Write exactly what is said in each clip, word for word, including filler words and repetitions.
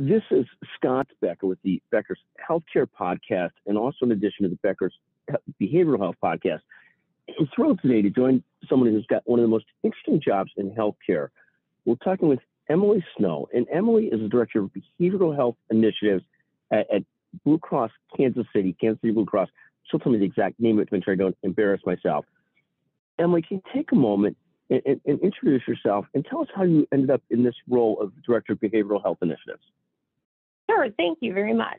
This is Scott Becker with the Becker's Healthcare Podcast, and also in addition to the Becker's Behavioral Health Podcast. I'm thrilled today to join someone who's got one of the most interesting jobs in healthcare. We're talking with Emily Snow, and Emily is the Director of Behavioral Health Initiatives at, at Blue Cross Kansas City, Kansas City Blue Cross. She'll tell me the exact name of it to make sure I don't embarrass myself. Emily, can you take a moment and, and, and introduce yourself and tell us how you ended up in this role of Director of Behavioral Health Initiatives? Sure, thank you very much.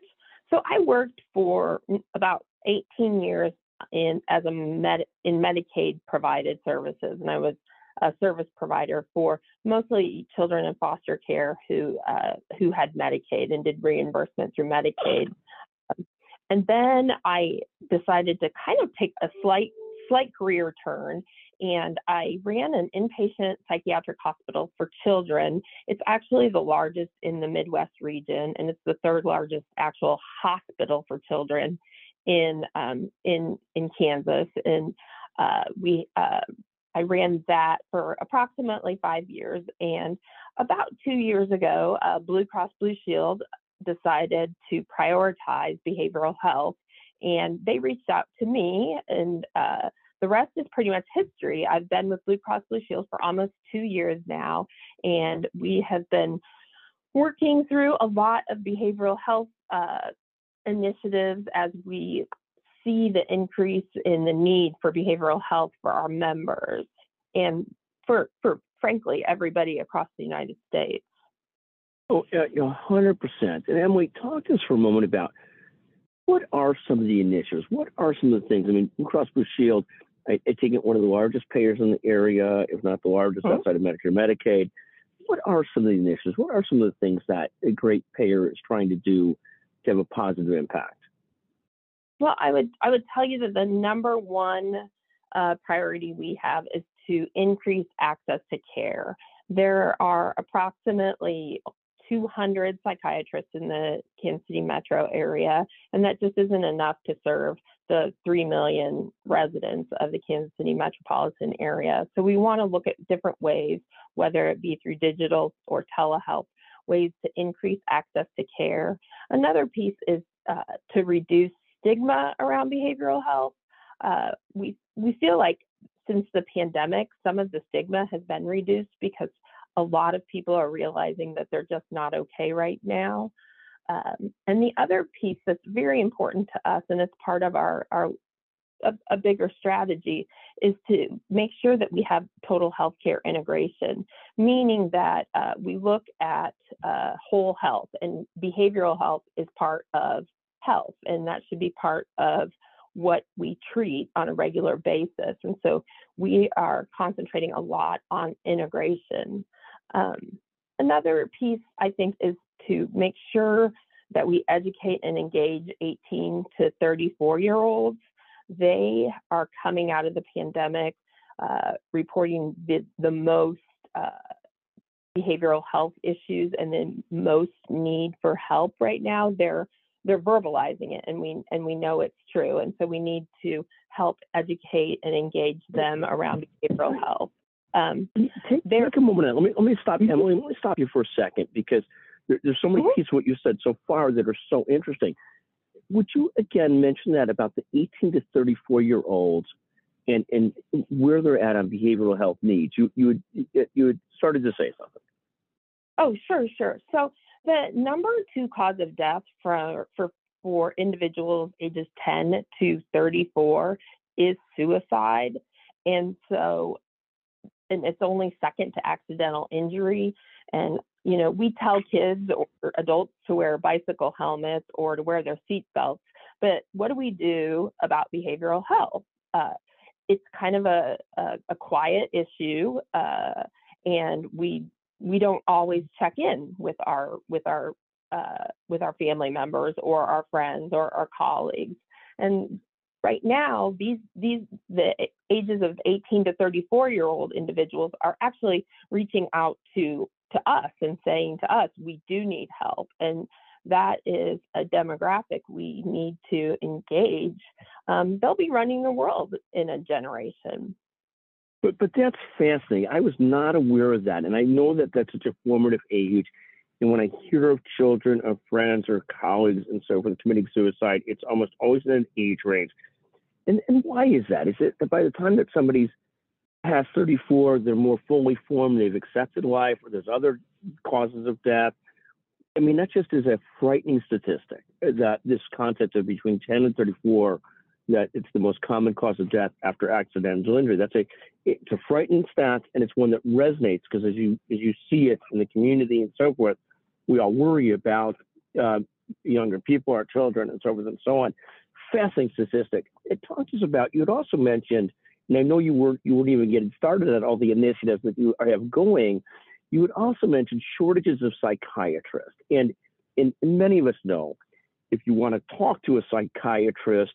So I worked for about eighteen years in as a med, in Medicaid provided services, and I was a service provider for mostly children in foster care who uh, who had Medicaid and did reimbursement through Medicaid. Um, and then I decided to kind of take a slight slight career turn, and I ran an inpatient psychiatric hospital for children. It's actually the largest in the Midwest region, and it's the third largest actual hospital for children in um, in in Kansas. And uh, we uh, I ran that for approximately five years. And about two years ago, uh, Blue Cross Blue Shield decided to prioritize behavioral health, and they reached out to me, and uh, the rest is pretty much history. I've been with Blue Cross Blue Shield for almost two years now, and we have been working through a lot of behavioral health uh, initiatives as we see the increase in the need for behavioral health for our members and for, for frankly, everybody across the United States. Oh, one hundred percent. And Emily, talk to us for a moment about what are some of the initiatives? What are some of the things? I mean, Blue Cross Blue Shield, I, I take it one of the largest payers in the area, if not the largest mm-hmm. outside of Medicare and Medicaid. What are some of the initiatives? What are some of the things that a great payer is trying to do to have a positive impact? Well, I would I would tell you that the number one uh, priority we have is to increase access to care. There are approximately two hundred psychiatrists in the Kansas City metro area, and that just isn't enough to serve the three million residents of the Kansas City metropolitan area. So we want to look at different ways, whether it be through digital or telehealth, ways to increase access to care. Another piece is uh, to reduce stigma around behavioral health. Uh, we, we feel like since the pandemic, some of the stigma has been reduced because a lot of people are realizing that they're just not okay right now. Um, and the other piece that's very important to us, and it's part of our, our a, a bigger strategy, is to make sure that we have total healthcare integration, meaning that uh, we look at uh, whole health, and behavioral health is part of health, and that should be part of what we treat on a regular basis. And so we are concentrating a lot on integration. Um, another piece, I think, is to make sure that we educate and engage eighteen to thirty-four year olds. They are coming out of the pandemic uh, reporting the, the most uh, behavioral health issues and the most need for help right now. They're They're verbalizing it, and we and we know it's true, and so we need to help educate and engage them around behavioral health. Um, take, take a moment. Let me let me stop, Emily. Let me stop you for a second, because there, there's so many pieces of what you said so far that are so interesting. Would you again mention that about the eighteen to thirty-four year olds and and where they're at on behavioral health needs? You you had, you had started to say something. Oh, sure, sure. So the number two cause of death for, for, for individuals ages ten to thirty-four is suicide. And so, and it's only second to accidental injury. And, you know, we tell kids or adults to wear bicycle helmets or to wear their seatbelts, but what do we do about behavioral health? Uh, it's kind of a, a, a quiet issue, uh, and we we don't always check in with our with our uh, with our family members or our friends or our colleagues. And right now, these these the ages of eighteen to thirty-four year old individuals are actually reaching out to to us and saying to us, we do need help. And that is a demographic we need to engage. Um, they'll be running the world in a generation. But but that's fascinating. I was not aware of that. And I know that that's such a formative age. And when I hear of children of friends or colleagues and so forth committing suicide, it's almost always in an age range. And, and why is that? Is it that by the time that somebody's past thirty-four, they're more fully formed, they've accepted life, or there's other causes of death? I mean, that just is a frightening statistic, that this concept of between ten and thirty-four, that it's the most common cause of death after accidental injury. That's a, it's a frightening stat, and it's one that resonates because as you as you see it in the community and so forth, we all worry about uh, younger people, our children, and so forth and so on. Fascinating statistic. It talks us about, you had also mentioned, and I know you weren't, you weren't even getting started at all the initiatives that you have going. You had also mentioned shortages of psychiatrists. And, and many of us know, if you want to talk to a psychiatrist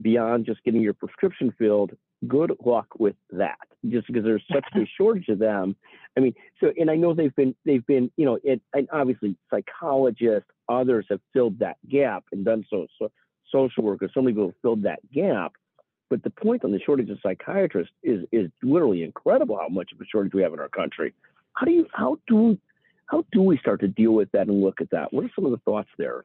beyond just getting your prescription filled, good luck with that, just because there's such a shortage of them. I mean, so, and I know they've been, they've been, you know, it, and obviously psychologists, others have filled that gap and done so, so social workers, so many people have filled that gap. But the point on the shortage of psychiatrists is, is literally incredible how much of a shortage we have in our country. How do you, how do we, how do we start to deal with that and look at that? What are some of the thoughts there?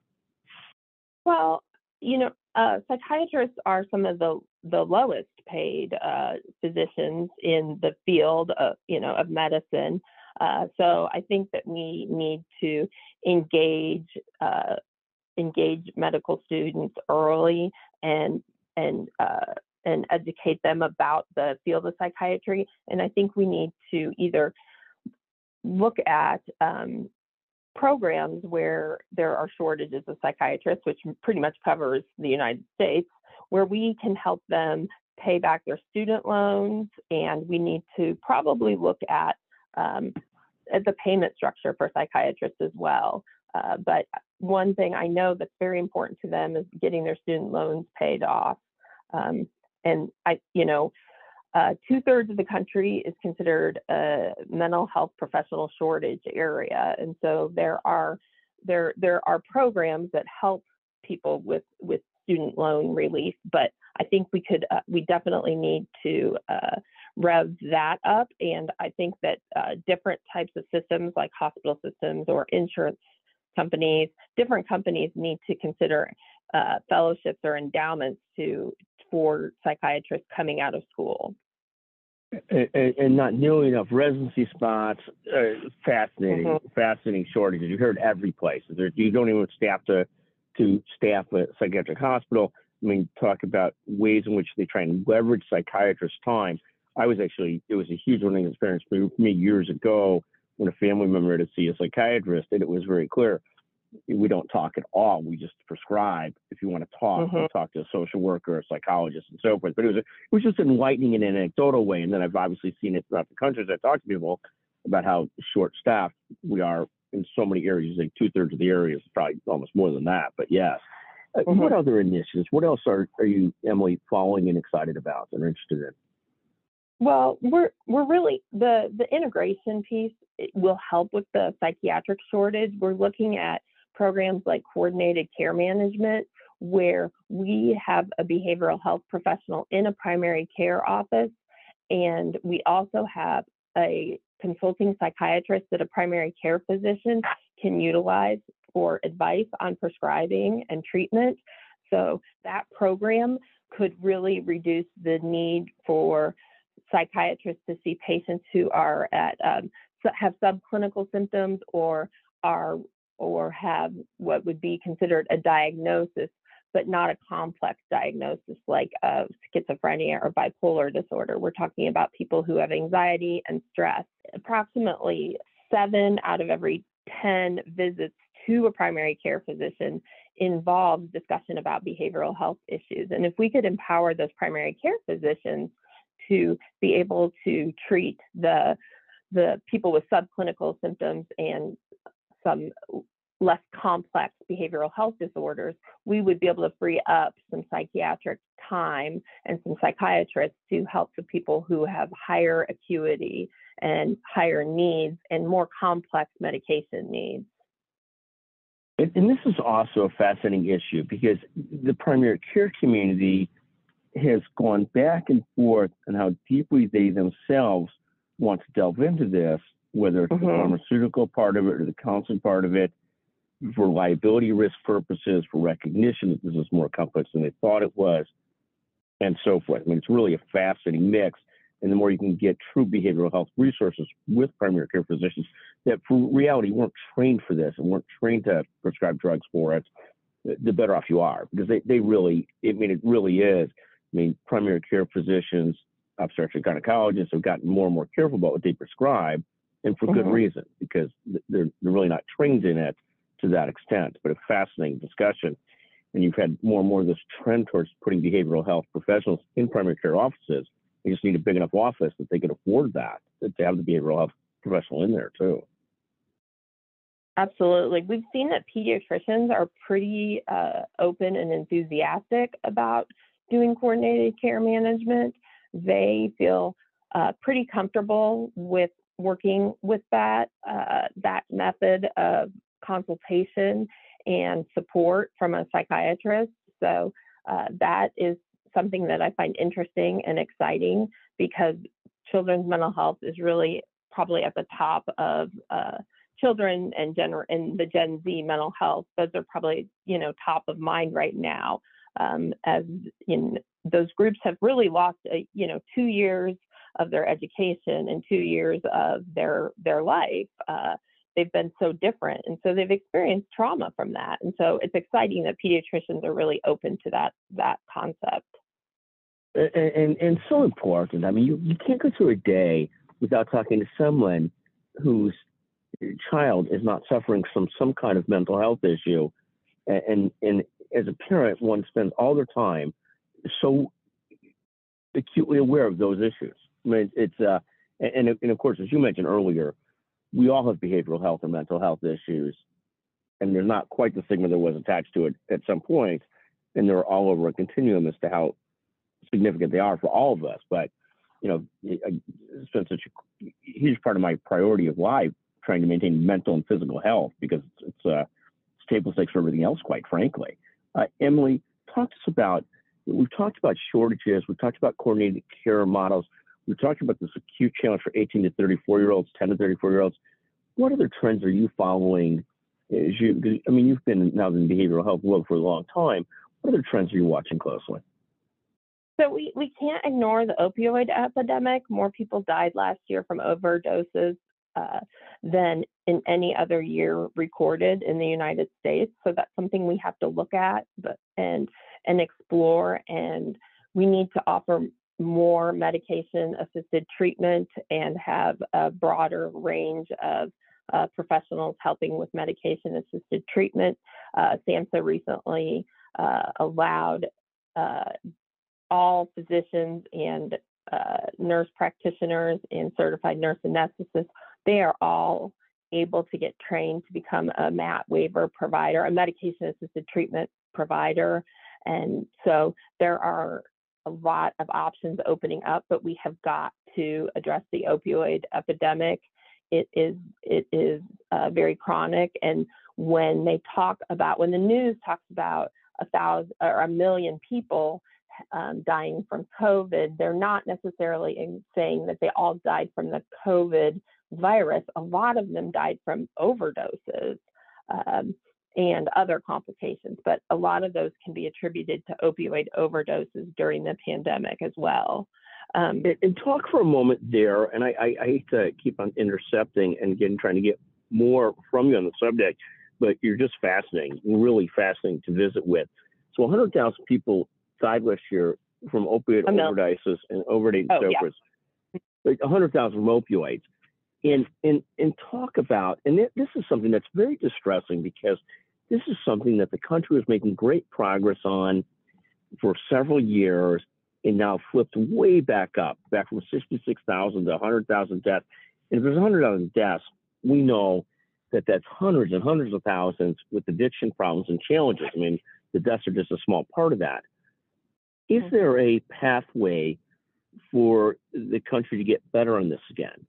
Well, you know, uh, psychiatrists are some of the, the lowest paid uh, physicians in the field of, you know, of medicine. Uh, so I think that we need to engage, uh, engage medical students early and, and, uh, and educate them about the field of psychiatry. And I think we need to either look at um, programs where there are shortages of psychiatrists, which pretty much covers the United States, where we can help them pay back their student loans. And we need to probably look at, um, at the payment structure for psychiatrists as well. Uh, but one thing I know that's very important to them is getting their student loans paid off. Um, and I, you know, Uh, two-thirds of the country is considered a mental health professional shortage area, and so there are there there are programs that help people with with student loan relief. But I think we could uh, we definitely need to uh, rev that up, and I think that uh, different types of systems, like hospital systems or insurance companies, different companies need to consider uh, fellowships or endowments to. For psychiatrists coming out of school, and, and not nearly enough residency spots. Uh, fascinating, mm-hmm. fascinating shortages. You heard every place. There, you don't even staff to to staff a psychiatric hospital. I mean, talk about ways in which they try and leverage psychiatrists' time. I was actually it was a huge learning experience for me years ago when a family member had to see a psychiatrist, and it was very clear. We don't talk at all. We just prescribe. If you want to talk, mm-hmm. you talk to a social worker, a psychologist, and so forth. But it was a, it was just enlightening in an anecdotal way. And then I've obviously seen it throughout the country as I talk to people about how short-staffed we are in so many areas. Like two-thirds of the areas, probably almost more than that. But yes, mm-hmm. What other initiatives? What else are are you, Emily, following and excited about and interested in? Well, we're we're really the the integration piece will help with the psychiatric shortage. We're looking at programs like coordinated care management, where we have a behavioral health professional in a primary care office, and we also have a consulting psychiatrist that a primary care physician can utilize for advice on prescribing and treatment. So that program could really reduce the need for psychiatrists to see patients who are at um, have subclinical symptoms or are or have what would be considered a diagnosis, but not a complex diagnosis like uh, schizophrenia or bipolar disorder. We're talking about people who have anxiety and stress. Approximately seven out of every ten visits to a primary care physician involves discussion about behavioral health issues. And if we could empower those primary care physicians to be able to treat the, the people with subclinical symptoms and some less complex behavioral health disorders, we would be able to free up some psychiatric time and some psychiatrists to help the people who have higher acuity and higher needs and more complex medication needs. And, and this is also a fascinating issue because the primary care community has gone back and forth on how deeply they themselves want to delve into this. whether it's mm-hmm. the pharmaceutical part of it or the counseling part of it, for liability risk purposes, for recognition that this is more complex than they thought it was, and so forth. I mean, it's really a fascinating mix. And the more you can get true behavioral health resources with primary care physicians that, for reality, weren't trained for this and weren't trained to prescribe drugs for it, the better off you are. Because they, they really, I mean, it really is. I mean, primary care physicians, obstetric gynecologists have gotten more and more careful about what they prescribe, and for mm-hmm. good reason, because they're, they're really not trained in it to that extent. But a fascinating discussion. And you've had more and more of this trend towards putting behavioral health professionals in primary care offices. They just need a big enough office that they can afford that, to have the behavioral health professional in there too. Absolutely. We've seen that pediatricians are pretty uh, open and enthusiastic about doing coordinated care management. They feel uh, pretty comfortable with working with that, uh, that method of consultation and support from a psychiatrist. So uh, that is something that I find interesting and exciting, because children's mental health is really probably at the top of uh, children and, gener- and the Gen Z mental health. Those are probably, you know, top of mind right now, um, as in those groups have really lost, a, you know, two years of their education and two years of their, their life. Uh, they've been so different. And so they've experienced trauma from that. And so it's exciting that pediatricians are really open to that, that concept. And, and, and so important. I mean, you, you can't go through a day without talking to someone whose child is not suffering from some kind of mental health issue. And, and, and as a parent, one spends all their time so acutely aware of those issues. I mean, it's, uh, and, and of course, as you mentioned earlier, we all have behavioral health and mental health issues, and there's not quite the stigma that was attached to it at some point, and they're all over a continuum as to how significant they are for all of us. But, you know, it's been such a huge part of my priority of life, trying to maintain mental and physical health, because it's uh, it's table stakes for everything else, quite frankly. Uh, Emily, talk to us about, we've talked about shortages, we've talked about coordinated care models, we've talked about this acute challenge for eighteen to thirty-four-year-olds, ten to thirty-four-year-olds. What other trends are you following? You, I mean, you've been now in the behavioral health world for a long time. What other trends are you watching closely? So we, we can't ignore the opioid epidemic. More people died last year from overdoses uh, than in any other year recorded in the United States. So that's something we have to look at but, and, and explore. And we need to offer more medication-assisted treatment and have a broader range of uh, professionals helping with medication-assisted treatment. Uh, SAMHSA recently uh, allowed uh, all physicians and uh, nurse practitioners and certified nurse anesthetists, they are all able to get trained to become a M A T waiver provider, a medication-assisted treatment provider. And so there are a lot of options opening up, but we have got to address the opioid epidemic. It is it is uh, very chronic, and when they talk about, when the news talks about a thousand or a million people um, dying from COVID, they're not necessarily saying that they all died from the COVID virus. A lot of them died from overdoses um, and other complications, but a lot of those can be attributed to opioid overdoses during the pandemic as well. Um, and, and talk for a moment there, and I, I, I hate to keep on intercepting and again trying to get more from you on the subject, but you're just fascinating, really fascinating to visit with. So one hundred thousand people died last year from opioid overdoses and overdose oh, and so forth. Yeah. Like one hundred thousand from opioids. And, and, and talk about, and th- this is something that's very distressing, because this is something that the country was making great progress on for several years and now flipped way back up, back from sixty-six thousand to one hundred thousand deaths. And if there's one hundred thousand deaths, we know that that's hundreds and hundreds of thousands with addiction problems and challenges. I mean, the deaths are just a small part of that. Is there a pathway for the country to get better on this again?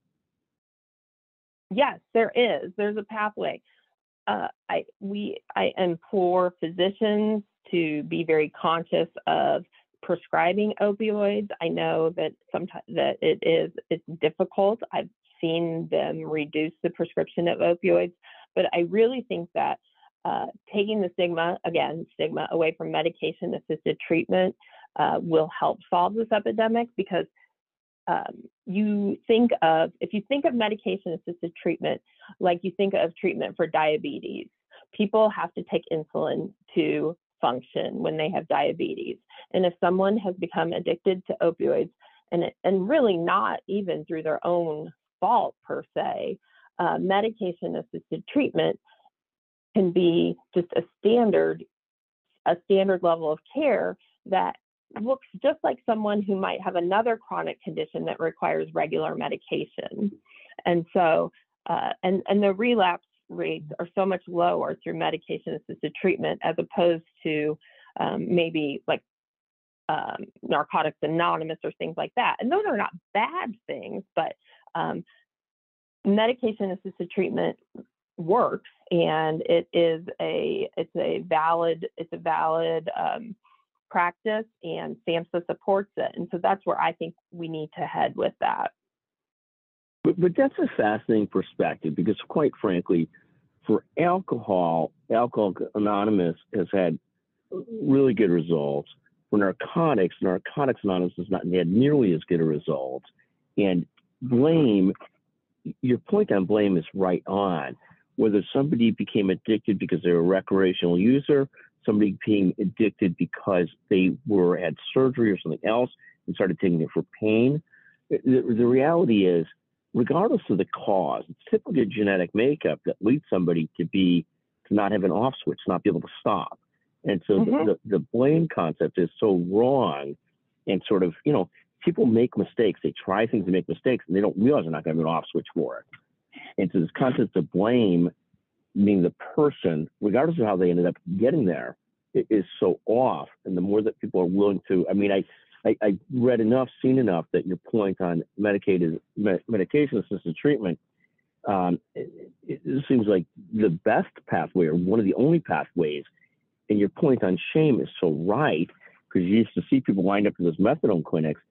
Yes, there is. There's a pathway. Uh, I we I implore physicians to be very conscious of prescribing opioids. I know that sometimes that it is it's difficult. I've seen them reduce the prescription of opioids, but I really think that uh, taking the stigma, again, stigma away from medication-assisted treatment uh, will help solve this epidemic, because Um, you think of, if you think of medication-assisted treatment, like you think of treatment for diabetes, people have to take insulin to function when they have diabetes. And if someone has become addicted to opioids, and, and really not even through their own fault per se, uh, medication-assisted treatment can be just a standard, a standard level of care that looks just like someone who might have another chronic condition that requires regular medication. And so, uh, and, and the relapse rates are so much lower through medication-assisted treatment as opposed to um, maybe like um, Narcotics Anonymous or things like that. And those are not bad things, but um, medication-assisted treatment works, and it is a, it's a valid, it's a valid, um, practice, and SAMHSA supports it. And so that's where I think we need to head with that. But, but that's a fascinating perspective, because quite frankly, for alcohol, Alcoholics Anonymous has had really good results. For narcotics, Narcotics Anonymous has not had nearly as good a result. And blame, your point on blame is right on. Whether somebody became addicted because they were a recreational user, somebody being addicted because they were had surgery or something else and started taking it for pain. The, the reality is, regardless of the cause, it's typically a genetic makeup that leads somebody to be to not have an off switch, not be able to stop. And so mm-hmm. the, the blame concept is so wrong, and sort of, you know, people make mistakes. They try things and make mistakes, and they don't realize they're not going to have an off switch for it. And so this concept of blame, meaning the person, regardless of how they ended up getting there, it is so off. And the more that people are willing to, I mean, I, I, I read enough, seen enough, that your point on medicated med, medication-assisted treatment, um, it, it seems like the best pathway, or one of the only pathways. And your point on shame is so right, because you used to see people wind up to those methadone clinics,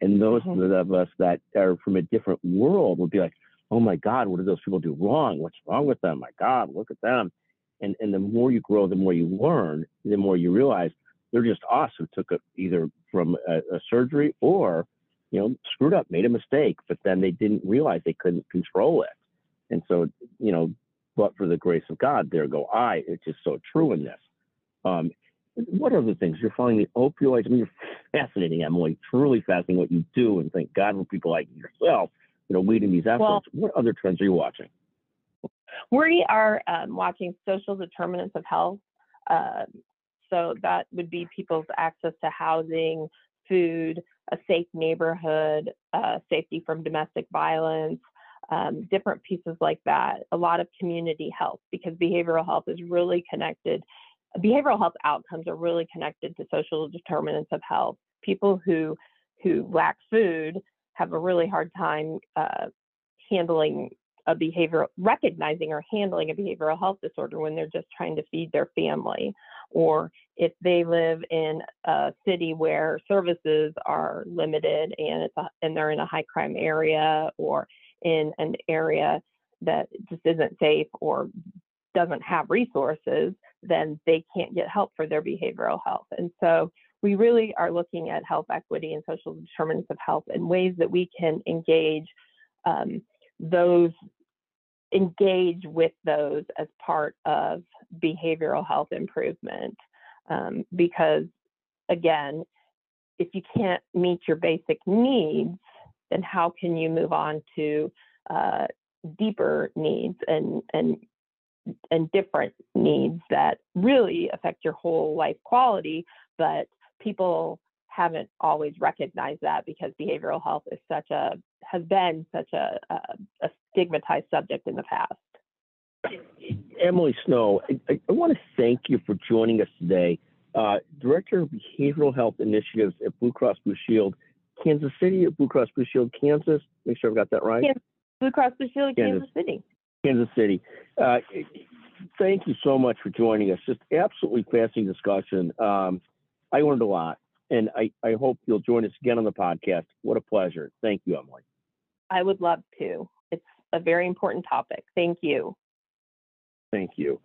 and those mm-hmm. of us that are from a different world would be like, oh my God, what did those people do wrong? What's wrong with them? My God, look at them. And and the more you grow, the more you learn, the more you realize they're just us who took it either from a, a surgery or, you know, screwed up, made a mistake, but then they didn't realize they couldn't control it. And so, you know, but for the grace of God, there go I. It's just so true in this. Um, what other things? You're following the opioids. I mean, you're fascinating, Emily, truly fascinating what you do. And thank God for people like yourself, you know, leading these efforts. Well, what other trends are you watching? We are um, watching social determinants of health. Uh, so that would be people's access to housing, food, a safe neighborhood, uh, safety from domestic violence, um, different pieces like that. A lot of community health, because behavioral health is really connected. Behavioral health outcomes are really connected to social determinants of health. People who who lack food have a really hard time uh, handling a behavioral, recognizing or handling a behavioral health disorder when they're just trying to feed their family. Or if they live in a city where services are limited, and it's a, and they're in a high crime area, or in an area that just isn't safe or doesn't have resources, then they can't get help for their behavioral health. And so we really are looking at health equity and social determinants of health, and ways that we can engage um, those, engage with those as part of behavioral health improvement. Um, because again, if you can't meet your basic needs, then how can you move on to uh, deeper needs and and and different needs that really affect your whole life quality? But people haven't always recognized that, because behavioral health is such a, has been such a, a, a stigmatized subject in the past. Emily Snow, I, I want to thank you for joining us today. Uh, Director of Behavioral Health Initiatives at Blue Cross Blue Shield Kansas City, at Blue Cross Blue Shield Kansas. Make sure I've got that right. Kansas, Blue Cross Blue Shield Kansas, Kansas City. Kansas City. Uh, thank you so much for joining us. Just absolutely fascinating discussion. Um, I learned a lot. And I, I hope you'll join us again on the podcast. What a pleasure. Thank you, Emily. I would love to. It's a very important topic. Thank you. Thank you.